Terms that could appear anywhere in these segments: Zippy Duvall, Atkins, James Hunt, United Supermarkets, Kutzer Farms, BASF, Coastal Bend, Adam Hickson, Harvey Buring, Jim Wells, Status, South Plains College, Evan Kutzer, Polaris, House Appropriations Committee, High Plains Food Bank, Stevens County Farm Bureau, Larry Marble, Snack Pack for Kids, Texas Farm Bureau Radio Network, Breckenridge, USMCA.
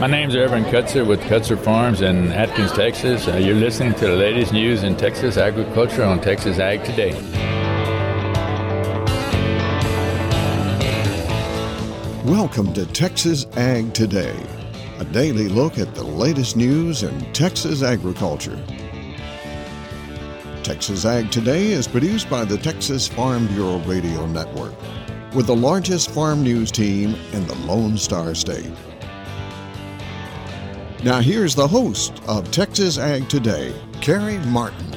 My name's Evan Kutzer with Kutzer Farms in Atkins, Texas. You're listening to the latest news in Texas agriculture on Texas Ag Today. Welcome to Texas Ag Today, a daily look at the latest news in Texas agriculture. Texas Ag Today is produced by the Texas Farm Bureau Radio Network, with the largest farm news team in the Lone Star State. Now here's the host of Texas Ag Today, Carrie Martin.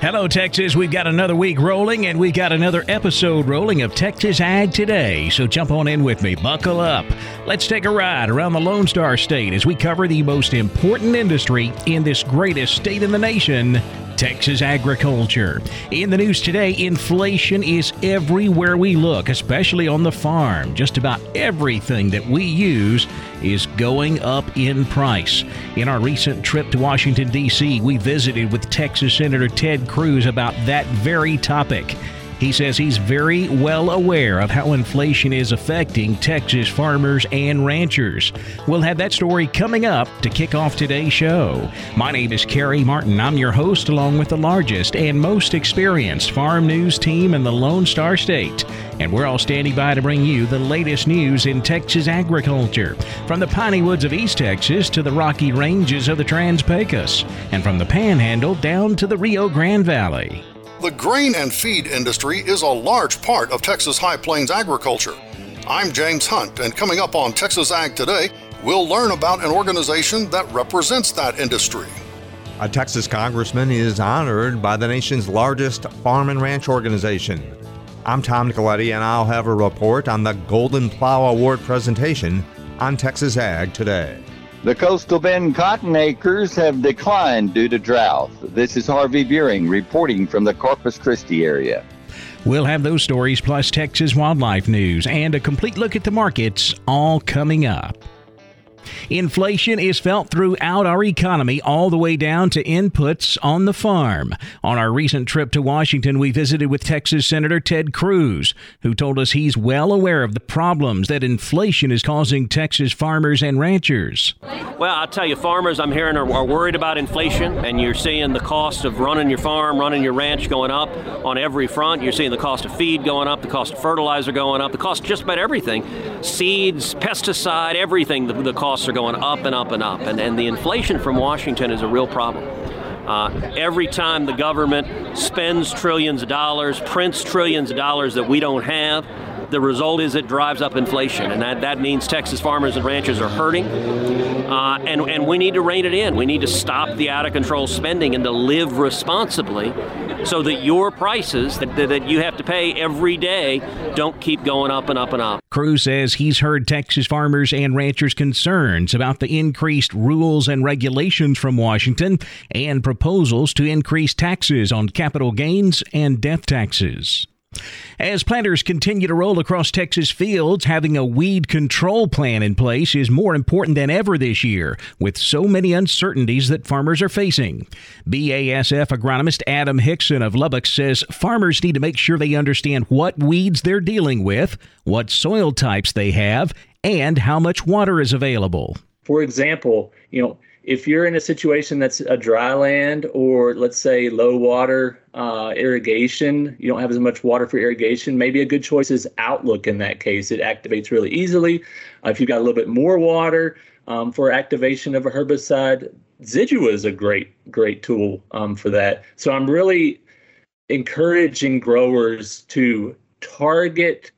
Hello, Texas. We've got another week rolling, and we've got another episode rolling of Texas Ag Today. So jump on in with me. Buckle up. Let's take a ride around the Lone Star State as we cover the most important industry in this greatest state in the nation, Texas agriculture. In the news today, inflation is everywhere we look, especially on the farm. Just about everything that we use is going up in price. In our recent trip to Washington, D.C., we visited with Texas Senator Ted Cruz about that very topic. He says he's very well aware of how inflation is affecting Texas farmers and ranchers. We'll have that story coming up to kick off today's show. My name is Carrie Martin. I'm your host, along with the largest and most experienced farm news team in the Lone Star State. And we're all standing by to bring you the latest news in Texas agriculture, from the piney woods of East Texas to the rocky ranges of the Trans-Pecos, and from the Panhandle down to the Rio Grande Valley. The grain and feed industry is a large part of Texas High Plains agriculture. I'm James Hunt, and coming up on Texas Ag Today, we'll learn about an organization that represents that industry. A Texas congressman is honored by the nation's largest farm and ranch organization. I'm Tom Nicoletti, and I'll have a report on the Golden Plow Award presentation on Texas Ag Today. The Coastal Bend cotton acres have declined due to drought. This is Harvey Buring reporting from the Corpus Christi area. We'll have those stories plus Texas wildlife news and a complete look at the markets, all coming up. Inflation is felt throughout our economy, all the way down to inputs on the farm. On our recent trip to Washington, we visited with Texas Senator Ted Cruz, who told us he's well aware of the problems that inflation is causing Texas farmers and ranchers. Well, I tell you, farmers I'm hearing are worried about inflation, and you're seeing the cost of running your farm, running your ranch going up on every front. You're seeing the cost of feed going up, the cost of fertilizer going up, the cost of just about everything, seeds, pesticide, everything, the cost are going up and up and up, and the inflation from Washington is a real problem. Every time the government spends trillions of dollars, prints trillions of dollars that we don't have, the result is it drives up inflation, and that means Texas farmers and ranchers are hurting, and we need to rein it in. We need to stop the out-of-control spending and to live responsibly so that your prices that you have to pay every day don't keep going up and up and up. Cruz says he's heard Texas farmers and ranchers' concerns about the increased rules and regulations from Washington and proposals to increase taxes on capital gains and death taxes. As planters continue to roll across Texas fields, having a weed control plan in place is more important than ever this year, with so many uncertainties that farmers are facing. BASF agronomist Adam Hickson of Lubbock says farmers need to make sure they understand what weeds they're dealing with, what soil types they have, and how much water is available. For example, if you're in a situation that's a dry land, or let's say low water irrigation, you don't have as much water for irrigation, maybe a good choice is Outlook in that case. It activates really easily. If you've got a little bit more water for activation of a herbicide, Zidua is a great tool for that. So I'm really encouraging growers to target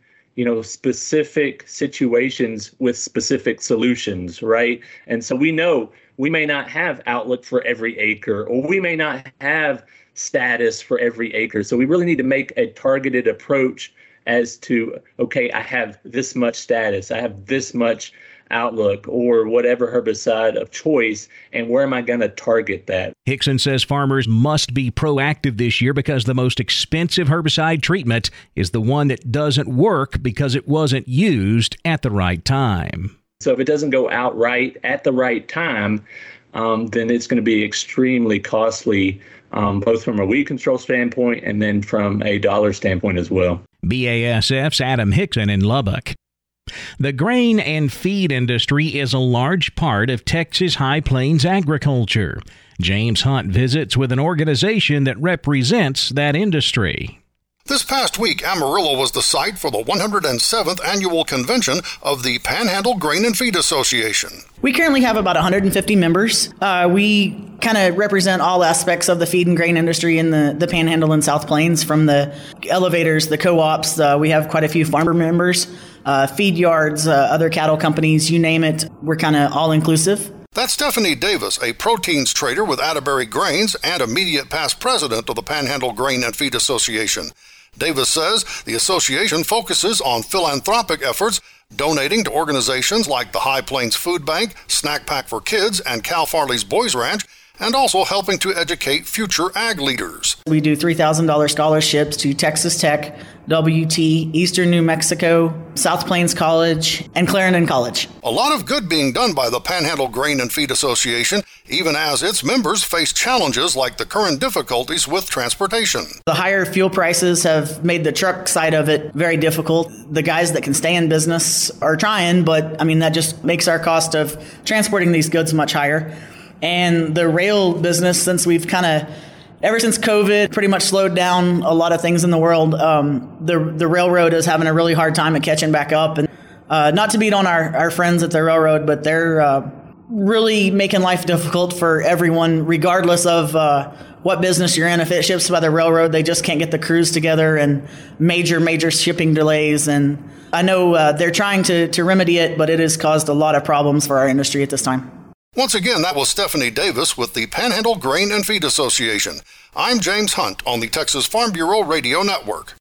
specific situations with specific solutions, right? And so we know we may not have Outlook for every acre, or we may not have Status for every acre. So we really need to make a targeted approach as to, okay, I have this much Status, I have this much Outlook, or whatever herbicide of choice, and where am I going to target that? Hickson says farmers must be proactive this year because the most expensive herbicide treatment is the one that doesn't work because it wasn't used at the right time. So if it doesn't go out right at the right time, then it's going to be extremely costly both from a weed control standpoint and then from a dollar standpoint as well. BASF's Adam Hickson in Lubbock. The grain and feed industry is a large part of Texas High Plains agriculture. James Hunt visits with an organization that represents that industry. This past week, Amarillo was the site for the 107th Annual Convention of the Panhandle Grain and Feed Association. We currently have about 150 members. We kind of represent all aspects of the feed and grain industry in the Panhandle and South Plains, from the elevators, the co-ops. We have quite a few farmer members, feed yards, other cattle companies, you name it. We're kind of all-inclusive. That's Stephanie Davis, a proteins trader with Atterbury Grains and immediate past president of the Panhandle Grain and Feed Association. Davis says the association focuses on philanthropic efforts, donating to organizations like the High Plains Food Bank, Snack Pack for Kids, and Cal Farley's Boys Ranch, and also helping to educate future ag leaders. We do $3,000 scholarships to Texas Tech, WT, Eastern New Mexico, South Plains College, and Clarendon College. A lot of good being done by the Panhandle Grain and Feed Association, even as its members face challenges like the current difficulties with transportation. The higher fuel prices have made the truck side of it very difficult. The guys that can stay in business are trying, but I mean, that just makes our cost of transporting these goods much higher. And the rail business, since we've kind of, ever since COVID, pretty much slowed down a lot of things in the world. The railroad is having a really hard time at catching back up. And not to beat on our friends at the railroad, but they're really making life difficult for everyone, regardless of what business you're in. If it ships by the railroad, they just can't get the crews together, and major shipping delays. And I know they're trying to remedy it, but it has caused a lot of problems for our industry at this time. Once again, that was Stephanie Davis with the Panhandle Grain and Feed Association. I'm James Hunt on the Texas Farm Bureau Radio Network.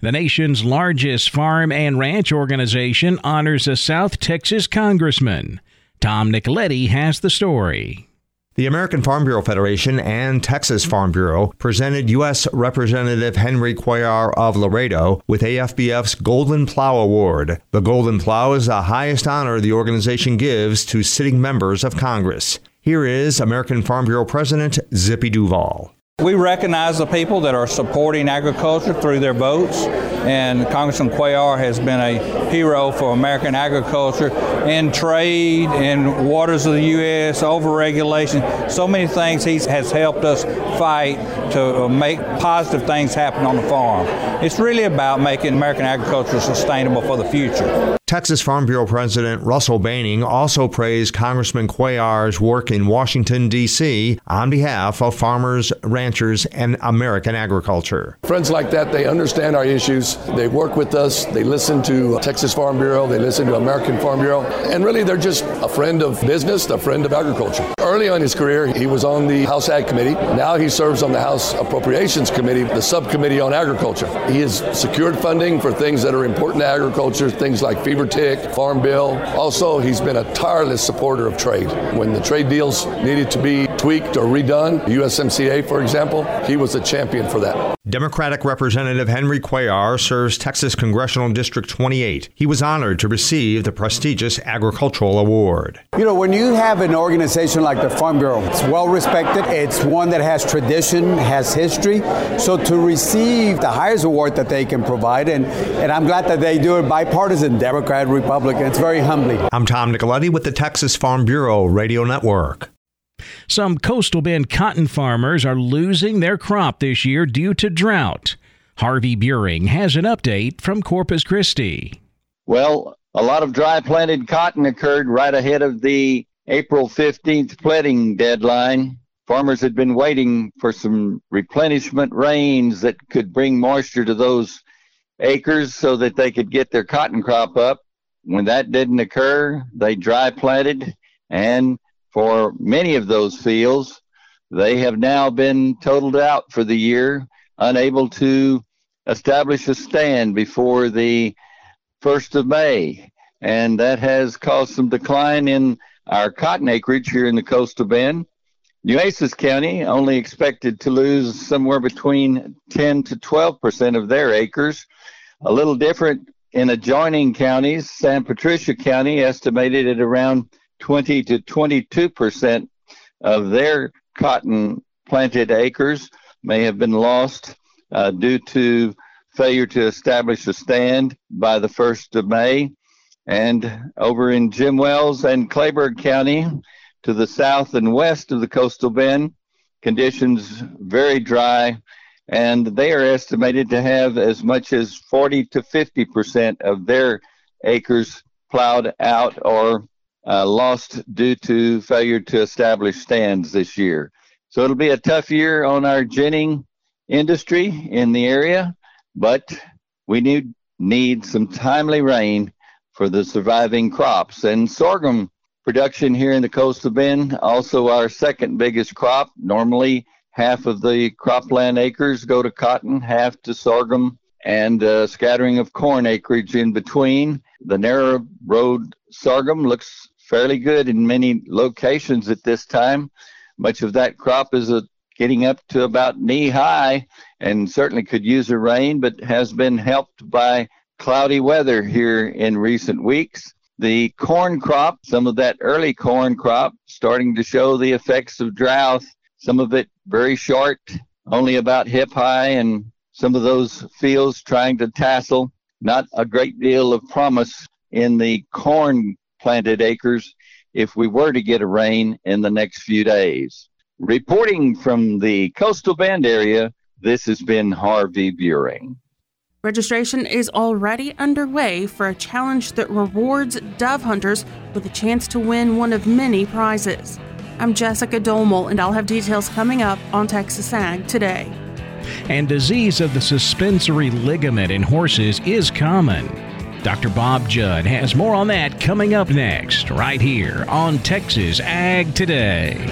The nation's largest farm and ranch organization honors a South Texas congressman. Tom Nicoletti has the story. The American Farm Bureau Federation and Texas Farm Bureau presented U.S. Representative Henry Cuellar of Laredo with AFBF's Golden Plow Award. The Golden Plow is the highest honor the organization gives to sitting members of Congress. Here is American Farm Bureau President Zippy Duvall. We recognize the people that are supporting agriculture through their votes, and Congressman Cuellar has been a hero for American agriculture in trade, in waters of the U.S., overregulation, so many things he has helped us fight to make positive things happen on the farm. It's really about making American agriculture sustainable for the future. Texas Farm Bureau President Russell Boehning also praised Congressman Cuellar's work in Washington, D.C. on behalf of farmers, ranchers, and American agriculture. Friends like that, they understand our issues. They work with us. They listen to Texas Farm Bureau. They listen to American Farm Bureau. And really, they're just a friend of business, a friend of agriculture. Early on in his career, he was on the House Ag Committee. Now he serves on the House Appropriations Committee, the subcommittee on agriculture. He has secured funding for things that are important to agriculture, things like fever tick, farm bill. Also, he's been a tireless supporter of trade. When the trade deals needed to be tweaked or redone, USMCA, for example, he was a champion for that. Democratic Representative Henry Cuellar serves Texas Congressional District 28. He was honored to receive the prestigious Agricultural Award. You know, when you have an organization like the Farm Bureau, it's well respected. It's one that has tradition, has history. So to receive the highest award that they can provide, and I'm glad that they do it bipartisan, Democrat, Republican. It's very humbling. I'm Tom Nicoletti with the Texas Farm Bureau Radio Network. Some Coastal Bend cotton farmers are losing their crop this year due to drought. Harvey Buring has an update from Corpus Christi. Well, a lot of dry planted cotton occurred right ahead of the April 15th planting deadline. Farmers had been waiting for some replenishment rains that could bring moisture to those acres so that they could get their cotton crop up. When that didn't occur, they dry planted, and for many of those fields, they have now been totaled out for the year, unable to establish a stand before the 1st of May. And that has caused some decline in our cotton acreage here in the Coastal Bend. Nueces County only expected to lose somewhere between 10 to 12% of their acres. A little different in adjoining counties. San Patricia County estimated at around 20 to 22% of their cotton planted acres may have been lost due to failure to establish a stand by the 1st of May. And over in Jim Wells and Clayburgh County, to the south and west of the Coastal Bend, conditions very dry, and they are estimated to have as much as 40 to 50% of their acres plowed out or lost due to failure to establish stands this year. So it'll be a tough year on our ginning industry in the area, but we need some timely rain for the surviving crops. And sorghum production here in the Coastal Bend, also our second biggest crop. Normally, half of the cropland acres go to cotton, half to sorghum, and scattering of corn acreage in between. The narrow road sorghum looks fairly good in many locations at this time. Much of that crop is getting up to about knee high and certainly could use a rain, but has been helped by cloudy weather here in recent weeks. The corn crop, some of that early corn crop, starting to show the effects of drought, some of it very short, only about hip high, and some of those fields trying to tassel. Not a great deal of promise in the corn planted acres if we were to get a rain in the next few days. Reporting from the Coastal Bend area, this has been Harvey Buring. Registration is already underway for a challenge that rewards dove hunters with a chance to win one of many prizes. I'm Jessica Domel, and I'll have details coming up on Texas Ag Today. And disease of the suspensory ligament in horses is common. Dr. Bob Judd has more on that coming up next, right here on Texas Ag Today.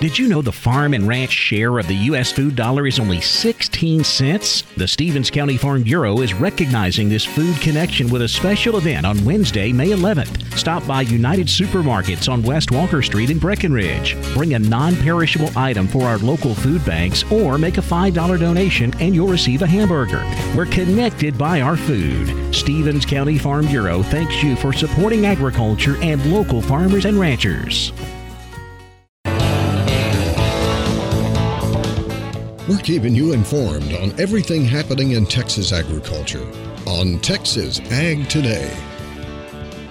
Did you know the farm and ranch share of the U.S. food dollar is only 16 cents? The Stevens County Farm Bureau is recognizing this food connection with a special event on Wednesday, May 11th. Stop by United Supermarkets on West Walker Street in Breckenridge. Bring a non-perishable item for our local food banks or make a $5 donation and you'll receive a hamburger. We're connected by our food. Stevens County Farm Bureau thanks you for supporting agriculture and local farmers and ranchers. We're keeping you informed on everything happening in Texas agriculture on Texas Ag Today.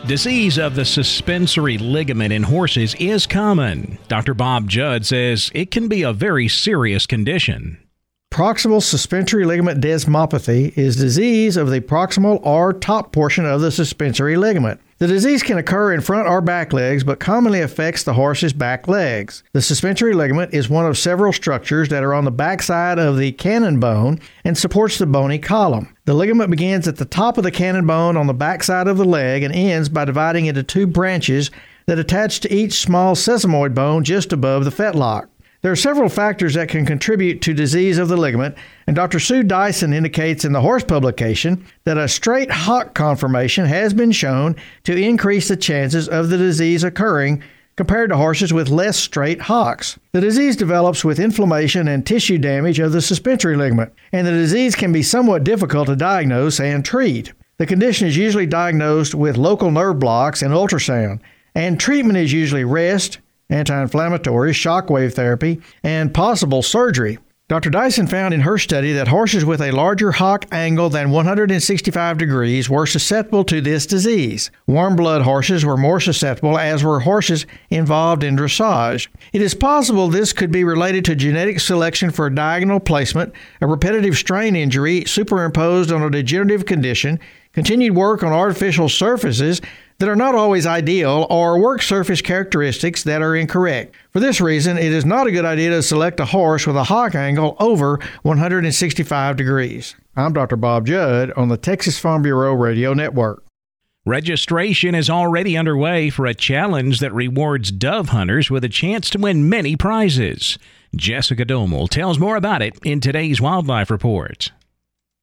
Disease of the suspensory ligament in horses is common. Dr. Bob Judd says it can be a very serious condition. Proximal suspensory ligament desmopathy is disease of the proximal or top portion of the suspensory ligament. The disease can occur in front or back legs, but commonly affects the horse's back legs. The suspensory ligament is one of several structures that are on the backside of the cannon bone and supports the bony column. The ligament begins at the top of the cannon bone on the backside of the leg and ends by dividing into two branches that attach to each small sesamoid bone just above the fetlock. There are several factors that can contribute to disease of the ligament, and Dr. Sue Dyson indicates in the horse publication that a straight hock conformation has been shown to increase the chances of the disease occurring compared to horses with less straight hocks. The disease develops with inflammation and tissue damage of the suspensory ligament, and the disease can be somewhat difficult to diagnose and treat. The condition is usually diagnosed with local nerve blocks and ultrasound, and treatment is usually rest, anti-inflammatory, shockwave therapy, and possible surgery. Dr. Dyson found in her study that horses with a larger hock angle than 165 degrees were susceptible to this disease. Warm blood horses were more susceptible, as were horses involved in dressage. It is possible this could be related to genetic selection for diagonal placement, a repetitive strain injury superimposed on a degenerative condition, continued work on artificial surfaces that are not always ideal, or work surface characteristics that are incorrect. For this reason, it is not a good idea to select a horse with a hock angle over 165 degrees. I'm Dr. Bob Judd on the Texas Farm Bureau Radio Network. Registration is already underway for a challenge that rewards dove hunters with a chance to win many prizes. Jessica Domel tells more about it in today's Wildlife Report.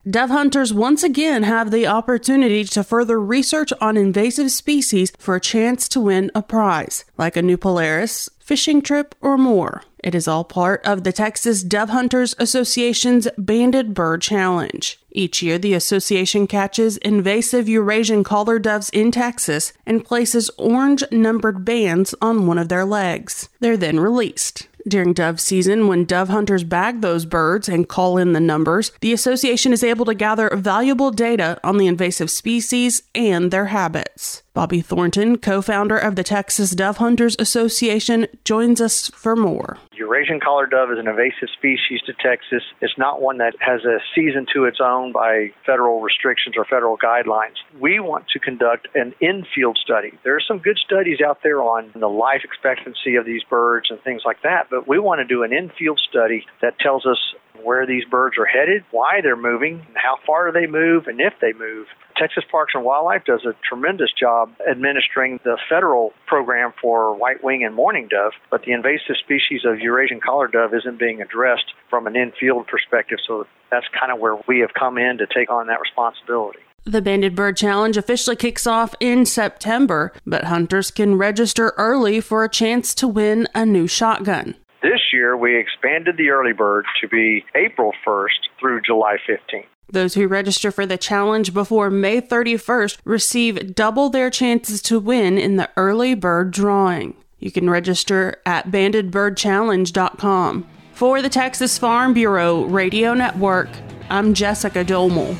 Dove hunters once again have the opportunity to further research on invasive species for a chance to win a prize, like a new Polaris, fishing trip, or more. It is all part of the Texas Dove Hunters Association's Banded Bird Challenge. Each year, the association catches invasive Eurasian collared doves in Texas and places orange numbered bands on one of their legs. They're then released. During dove season, when dove hunters bag those birds and call in the numbers, the association is able to gather valuable data on the invasive species and their habits. Bobby Thornton, co-founder of the Texas Dove Hunters Association, joins us for more. Eurasian collared dove is an invasive species to Texas. It's not one that has a season to its own by federal restrictions or federal guidelines. We want to conduct an in-field study. There are some good studies out there on the life expectancy of these birds and things like that, but we want to do an in-field study that tells us where these birds are headed, why they're moving, how far do they move, and if they move. Texas Parks and Wildlife does a tremendous job administering the federal program for white-wing and mourning dove, but the invasive species of Eurasian collared dove isn't being addressed from an in-field perspective, so that's kind of where we have come in to take on that responsibility. The Banded Bird Challenge officially kicks off in September, but hunters can register early for a chance to win a new shotgun. This year, we expanded the early bird to be April 1st through July 15th. Those who register for the challenge before May 31st receive double their chances to win in the early bird drawing. You can register at bandedbirdchallenge.com. For the Texas Farm Bureau Radio Network, I'm Jessica Domel.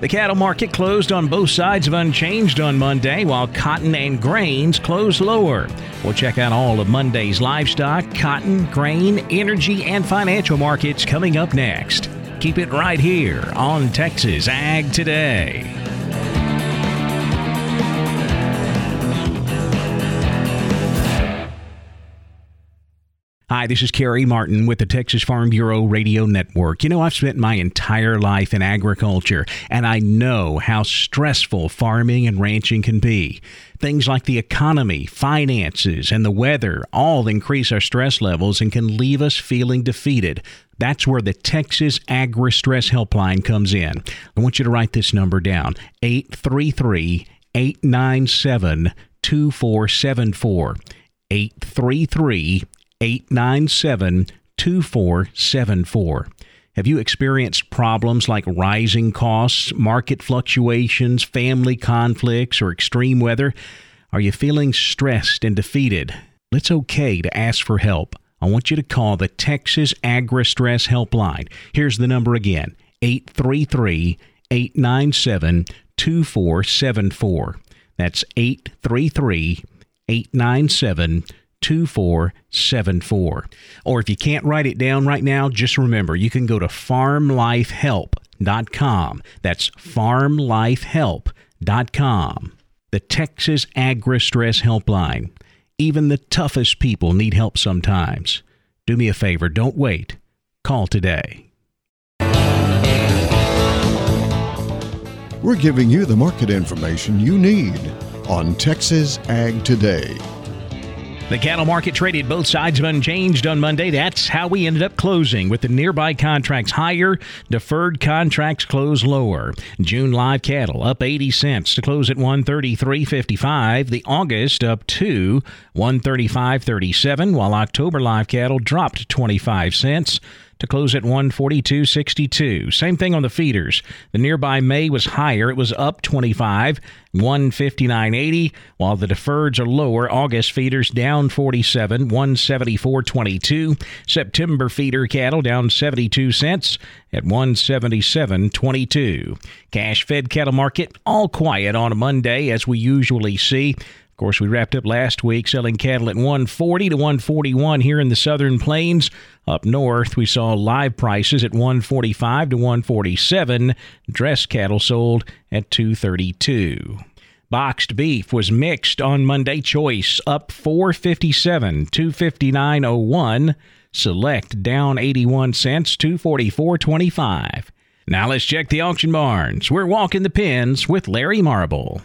The cattle market closed on both sides of unchanged on Monday, while cotton and grains closed lower. We'll check out all of Monday's livestock, cotton, grain, energy, and financial markets coming up next. Keep it right here on Texas Ag Today. Hi, this is Carrie Martin with the Texas Farm Bureau Radio Network. You know, I've spent my entire life in agriculture, and I know how stressful farming and ranching can be. Things like the economy, finances, and the weather all increase our stress levels and can leave us feeling defeated. That's where the Texas AgriStress Helpline comes in. I want you to write this number down, 833-897-2474, 833-897-2474. Have you experienced problems like rising costs, market fluctuations, family conflicts, or extreme weather? Are you feeling stressed and defeated? It's okay to ask for help. I want you to call the Texas AgriStress Helpline. Here's the number again, 833-897-2474. That's 833-897-2474. 2474. Or if you can't write it down right now, just remember you can go to farmlifehelp.com. That's farmlifehelp.com. The Texas AgriStress Helpline. Even the toughest people need help sometimes. Do me a favor, don't wait. Call today. We're giving you the market information you need on Texas Ag Today. The cattle market traded both sides of unchanged on Monday. That's how we ended up closing, with the nearby contracts higher, deferred contracts close lower. June live cattle up 80 cents to close at 133.55. The August up to 135.37, while October live cattle dropped 25 cents to close at 142.62. Same thing on the feeders. The nearby May was higher. It was up 25, 159.80, while the deferreds are lower. August feeders down 47, 174.22. September feeder cattle down 72 cents at 177.22. Cash fed cattle market all quiet on a Monday, as we usually see. Of course, we wrapped up last week selling cattle at 140 to 141 here in the Southern Plains. Up north, we saw live prices at 145 to 147. Dress cattle sold at 232. Boxed beef was mixed on Monday. Choice up 457, 259.01. Select down 81 cents, 244.25. Now let's check the auction barns. We're walking the pens with Larry Marble.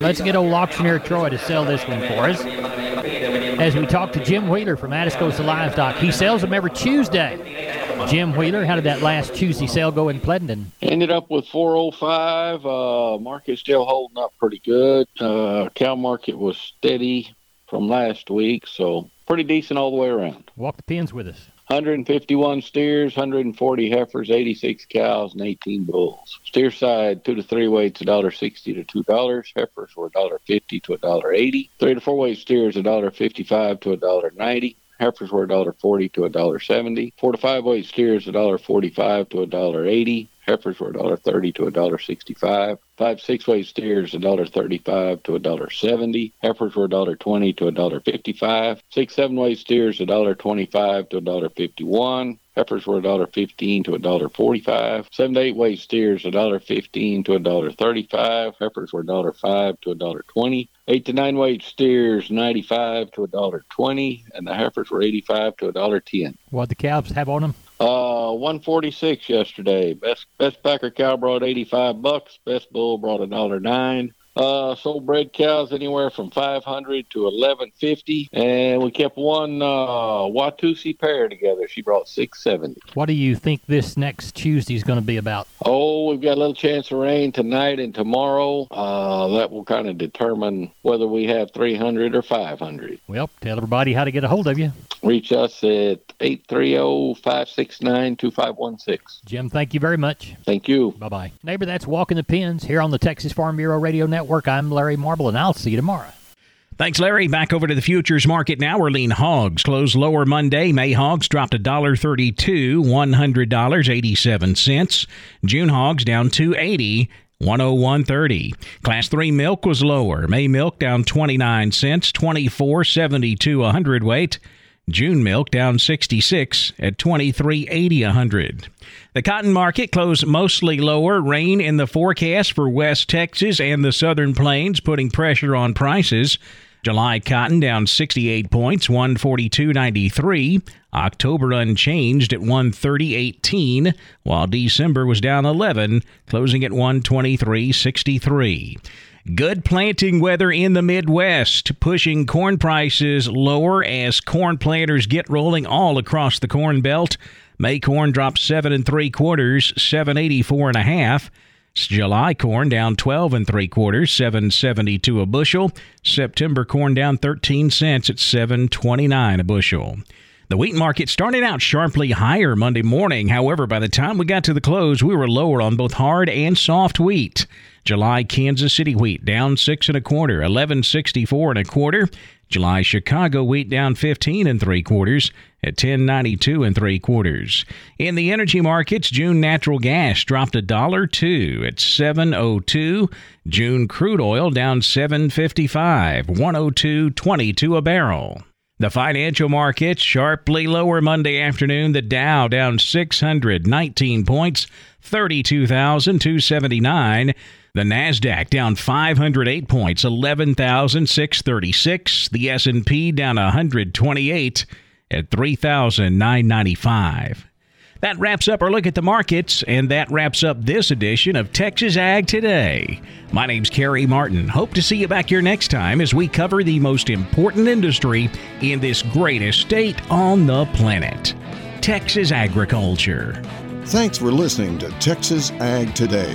Let's get old auctioneer Troy to sell this one for us. As we talk to Jim Wheeler from Atascosa Livestock, he sells them every Tuesday. Jim Wheeler, how did that last Tuesday sale go in Pleddon? Ended up with 405. Market's still holding up pretty good. Cow market was steady from last week, so pretty decent all the way around. Walk the pens with us. 151 steers, 140 heifers, 86 cows, and 18 bulls. Steer side, 2 to 3 weights, $1.60 to $2. Heifers were $1.50 to $1.80. 3 to 4 weight steers, $1.55 to $1.90. Heifers were $1.40 to $1.70. 4 to 5 weight steers, $1.45 to $1.80. Heifers were $1.30 to $1.65. 5, 6 weight steers, $1.35 to $1.70. Heifers were $1.20 to $1.55. 6, 7 weight steers, $1.25 to $1.51. Heifers were $1.15 to $1.45. 7 to 8 weight steers, $1.15 to $1.35. Heifers were $1.05 to $1.20. 8 to 9 weight steers, $0.95 to $1.20, and the heifers were $0.85 to $1.10. What the calves have on them? 146 yesterday. Best backer cow brought $85. Best bull brought $1.09. Sold bred cows anywhere from $500 to $1,150, and we kept one Watusi pair together. She brought $670. What do you think this next Tuesday is going to be about? Oh, we've got a little chance of rain tonight and tomorrow. That will kind of determine whether we have 300 or 500. Well, tell everybody how to get a hold of you. Reach us at 830-569-2516. Jim, thank you very much. Thank you. Bye-bye. Neighbor, that's Walking the Pens here on the Texas Farm Bureau Radio Network. I'm Larry Marble, and I'll see you tomorrow. Thanks, Larry. Back over to the futures market now. We're lean hogs. Closed lower Monday. May hogs dropped $1.32, $100.87. June hogs down $2.80. $101.30. Class 3 milk was lower. May milk down 29 cents, $24.72 a hundredweight. June milk down 66 at $23.80 a hundred. The cotton market closed mostly lower. Rain in the forecast for West Texas and the Southern Plains, putting pressure on prices. July cotton down 68 points, 142.93. October unchanged at 130.18, while December was down 11, closing at 123.63. Good planting weather in the Midwest, pushing corn prices lower as corn planters get rolling all across the Corn Belt. May corn dropped 7 3/4, $7.84 1/2. July corn down 12 3/4, $7.72 a bushel. September corn down 13 cents at $7.29 a bushel. The wheat market started out sharply higher Monday morning. However, by the time we got to the close, we were lower on both hard and soft wheat. July Kansas City wheat down 6 1/4, $11.64 1/4. July Chicago wheat down 15 3/4 at $10.92 3/4. In the energy markets, June natural gas dropped $1.02 at $7.02. June crude oil down $7.55, $102.22 a barrel. The financial markets sharply lower Monday afternoon. The Dow down 619 points, 32,279. The Nasdaq down 508 points, 11,636. The S&P down 128 at 3,995. That wraps up our look at the markets, and that wraps up this edition of Texas Ag Today. My name's Carrie Martin. Hope to see you back here next time as we cover the most important industry in this greatest state on the planet, Texas agriculture. Thanks for listening to Texas Ag Today.